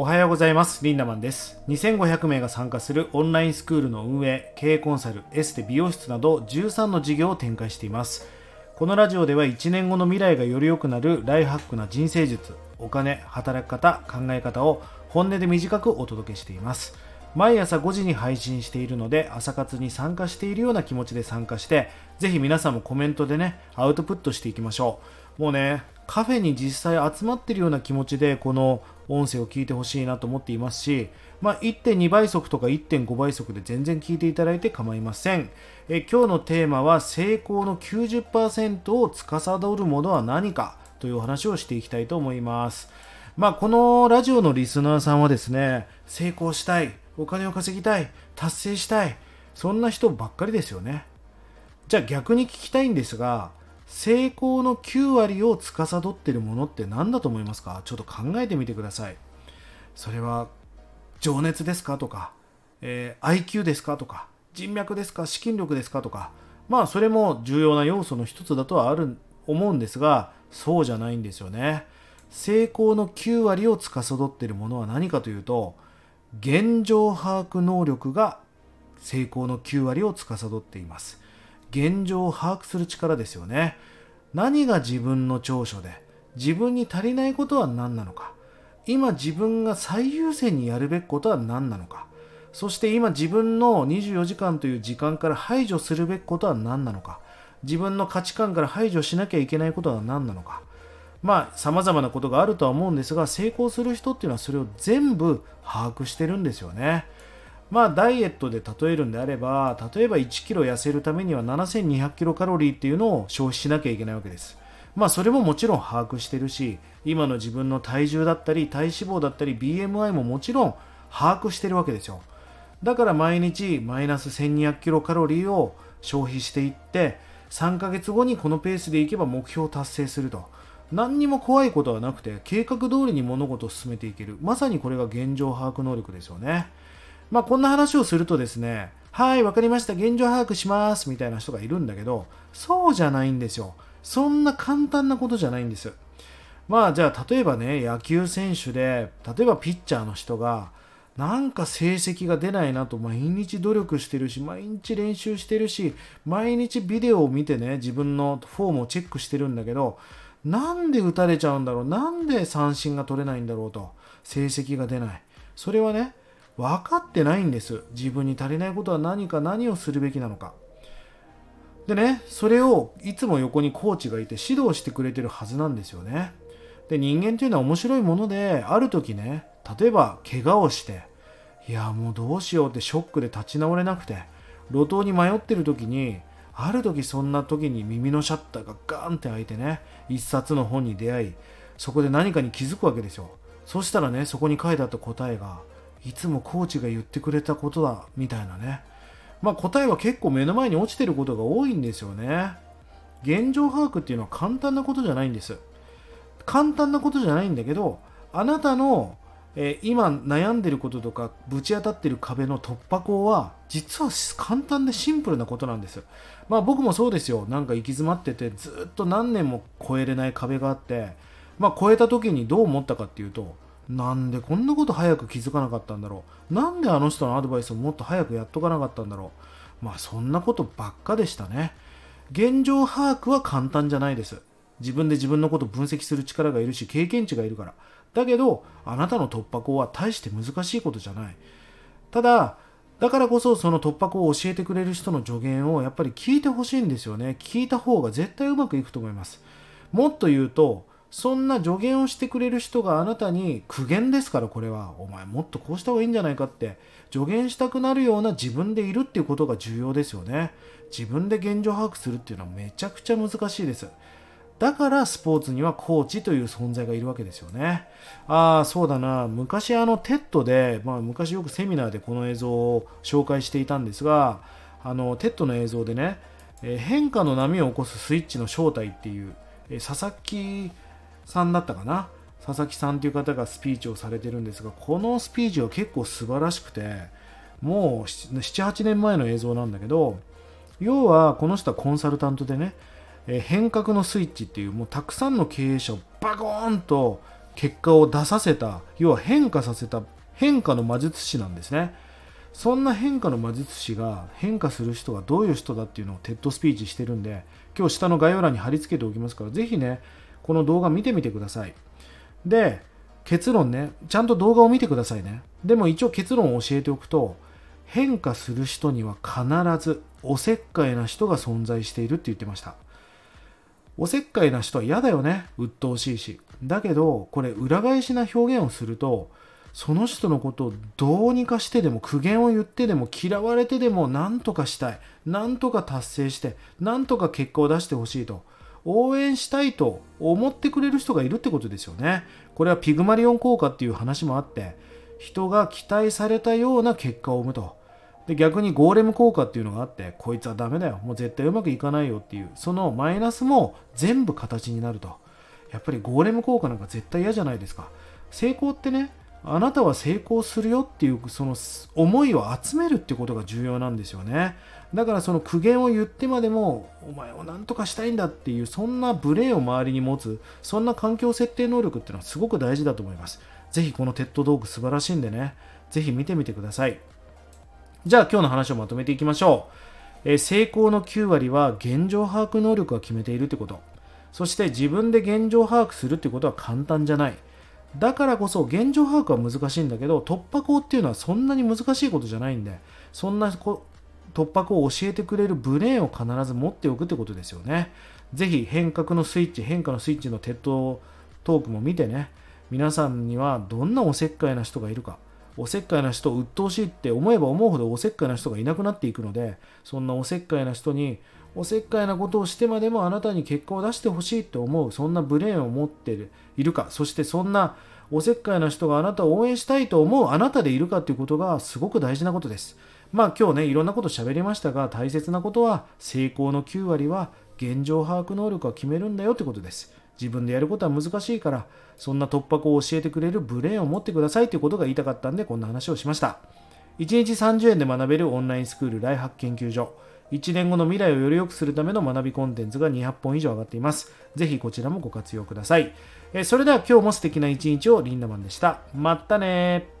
おはようございます。リンダマンです。2500名が参加するオンラインスクールの運営、経営コンサル、エステ、美容室など13の事業を展開しています。このラジオでは1年後の未来がより良くなるライフハックな人生術、お金、働き方、考え方を本音で短くお届けしています。毎朝5時に配信しているので、朝活に参加しているような気持ちで参加して、ぜひ皆さんもコメントでね、アウトプットしていきましょう。もうね、カフェに実際集まってるような気持ちでこの音声を聞いてほしいなと思っていますし、1.2 倍速とか 1.5 倍速で全然聞いていただいて構いません。今日のテーマは、成功の 90% を司るものは何かというお話をしていきたいと思います。このラジオのリスナーさんはですね、成功したい、お金を稼ぎたい、達成したい、そんな人ばっかりですよね。じゃあ逆に聞きたいんですが、成功の9割を司っているものって何だと思いますか？ちょっと考えてみてください。それは情熱ですかとか、IQ ですかとか、人脈ですか、資金力ですかとか、それも重要な要素の一つだとは思うんですが、そうじゃないんですよね。成功の9割を司っているものは何かというと、現状把握能力が成功の9割を司っています。現状を把握する力ですよね。何が自分の長所で、自分に足りないことは何なのか、今自分が最優先にやるべきことは何なのか、そして今自分の24時間という時間から排除するべきことは何なのか、自分の価値観から排除しなきゃいけないことは何なのか、様々なことがあるとは思うんですが、成功する人っていうのはそれを全部把握してるんですよね。ダイエットで例えるんであれば、例えば1キロ痩せるためには7200キロカロリーっていうのを消費しなきゃいけないわけです。それももちろん把握してるし、今の自分の体重だったり、体脂肪だったり、 BMI ももちろん把握してるわけですよ。だから毎日マイナス1200キロカロリーを消費していって、3ヶ月後にこのペースでいけば目標を達成すると。何にも怖いことはなくて、計画通りに物事を進めていける。まさにこれが現状把握能力ですよね。こんな話をするとですね、はい、わかりました、現状把握しますみたいな人がいるんだけど、そうじゃないんですよ。そんな簡単なことじゃないんです。じゃあ例えばね、野球選手で、例えばピッチャーの人が、なんか成績が出ないなと、毎日努力してるし、毎日練習してるし、毎日ビデオを見てね、自分のフォームをチェックしてるんだけど、なんで打たれちゃうんだろう、なんで三振が取れないんだろうと、成績が出ない。それはね、分かってないんです。自分に足りないことは何か、何をするべきなのか。でね、それをいつも横にコーチがいて指導してくれてるはずなんですよね。で、人間というのは面白いもので、ある時ね、例えば怪我をして、いやもうどうしようってショックで立ち直れなくて路頭に迷ってる時に、ある時、そんな時に耳のシャッターがガーンって開いてね、一冊の本に出会い、そこで何かに気づくわけですよ。そしたらね、そこに書いてあった答えが、いつもコーチが言ってくれたことだみたいなね。答えは結構目の前に落ちてることが多いんですよね。現状把握っていうのは簡単なことじゃないんです。簡単なことじゃないんだけど、あなたの、今悩んでることとかぶち当たってる壁の突破口は、実は簡単でシンプルなことなんです。僕もそうですよ。なんか行き詰まってて、ずっと何年も越えれない壁があって、越えた時にどう思ったかっていうと、なんでこんなこと早く気づかなかったんだろう、なんであの人のアドバイスをもっと早くやっとかなかったんだろう、そんなことばっかでしたね。現状把握は簡単じゃないです。自分で自分のことを分析する力がいるし、経験値がいるから。だけど、あなたの突破口は大して難しいことじゃない。ただ、だからこそ、その突破口を教えてくれる人の助言をやっぱり聞いてほしいんですよね。聞いた方が絶対うまくいくと思います。もっと言うと、そんな助言をしてくれる人があなたに苦言ですから、これはお前もっとこうした方がいいんじゃないかって助言したくなるような自分でいるっていうことが重要ですよね。自分で現状把握するっていうのはめちゃくちゃ難しいです。だからスポーツにはコーチという存在がいるわけですよね。そうだな。昔TED で、昔よくセミナーでこの映像を紹介していたんですが、TED の映像でね、変化の波を起こすスイッチの正体っていう、佐々木さんだったかな。佐々木さんという方がスピーチをされてるんですが、このスピーチは結構素晴らしくて、もう 7,8 年前の映像なんだけど、要はこの人はコンサルタントでね、変革のスイッチっていう、もうたくさんの経営者をバコーンと結果を出させた、要は変化させた変化の魔術師なんですね。そんな変化の魔術師が、変化する人がどういう人だっていうのをテッドスピーチしてるんで、今日下の概要欄に貼り付けておきますから、ぜひねこの動画見てみてください。で、結論ね、ちゃんと動画を見てくださいね。でも一応結論を教えておくと、変化する人には必ずおせっかいな人が存在しているって言ってました。おせっかいな人は嫌だよね、鬱陶しいし。だけどこれ裏返しな表現をすると、その人のことをどうにかしてでも、苦言を言ってでも、嫌われてでも何とかしたい、何とか達成して、何とか結果を出してほしいと、応援したいと思ってくれる人がいるってことですよね。これはピグマリオン効果っていう話もあって、人が期待されたような結果を生むと。で、逆にゴーレム効果っていうのがあって、こいつはダメだよ、もう絶対うまくいかないよっていう、そのマイナスも全部形になると。やっぱりゴーレム効果なんか絶対嫌じゃないですか。成功ってね、あなたは成功するよっていう、その思いを集めるってことが重要なんですよね。だからその苦言を言ってまでも、お前を何とかしたいんだっていう、そんな無礼を周りに持つ、そんな環境設定能力っていうのはすごく大事だと思います。ぜひこのテッドトーク素晴らしいんでね、ぜひ見てみてください。じゃあ今日の話をまとめていきましょう。成功の9割は現状把握能力が決めているってこと。そして自分で現状把握するってことは簡単じゃない。だからこそ現状把握は難しいんだけど、突破口っていうのはそんなに難しいことじゃないんで、そんな突破口を教えてくれるブレーンを必ず持っておくってことですよね。ぜひ変化のスイッチのテッドトークも見てね、皆さんにはどんなおせっかいな人がいるか、おせっかいな人、鬱陶しいって思えば思うほどおせっかいな人がいなくなっていくので、そんなおせっかいな人に、おせっかいなことをしてまでもあなたに結果を出してほしいと思う、そんなブレーンを持っているか、そしてそんなおせっかいな人があなたを応援したいと思うあなたでいるかということがすごく大事なことです。今日ね、いろんなこと喋りましたが、大切なことは成功の9割は現状把握能力が決めるんだよということです。自分でやることは難しいから、そんな突破口を教えてくれるブレーンを持ってくださいということが言いたかったんで、こんな話をしました。1日30円で学べるオンラインスクールライハック研究所、1年後の未来をより良くするための学びコンテンツが200本以上上がっています。ぜひこちらもご活用ください。それでは今日も素敵な一日を。リンダマンでした。まったね。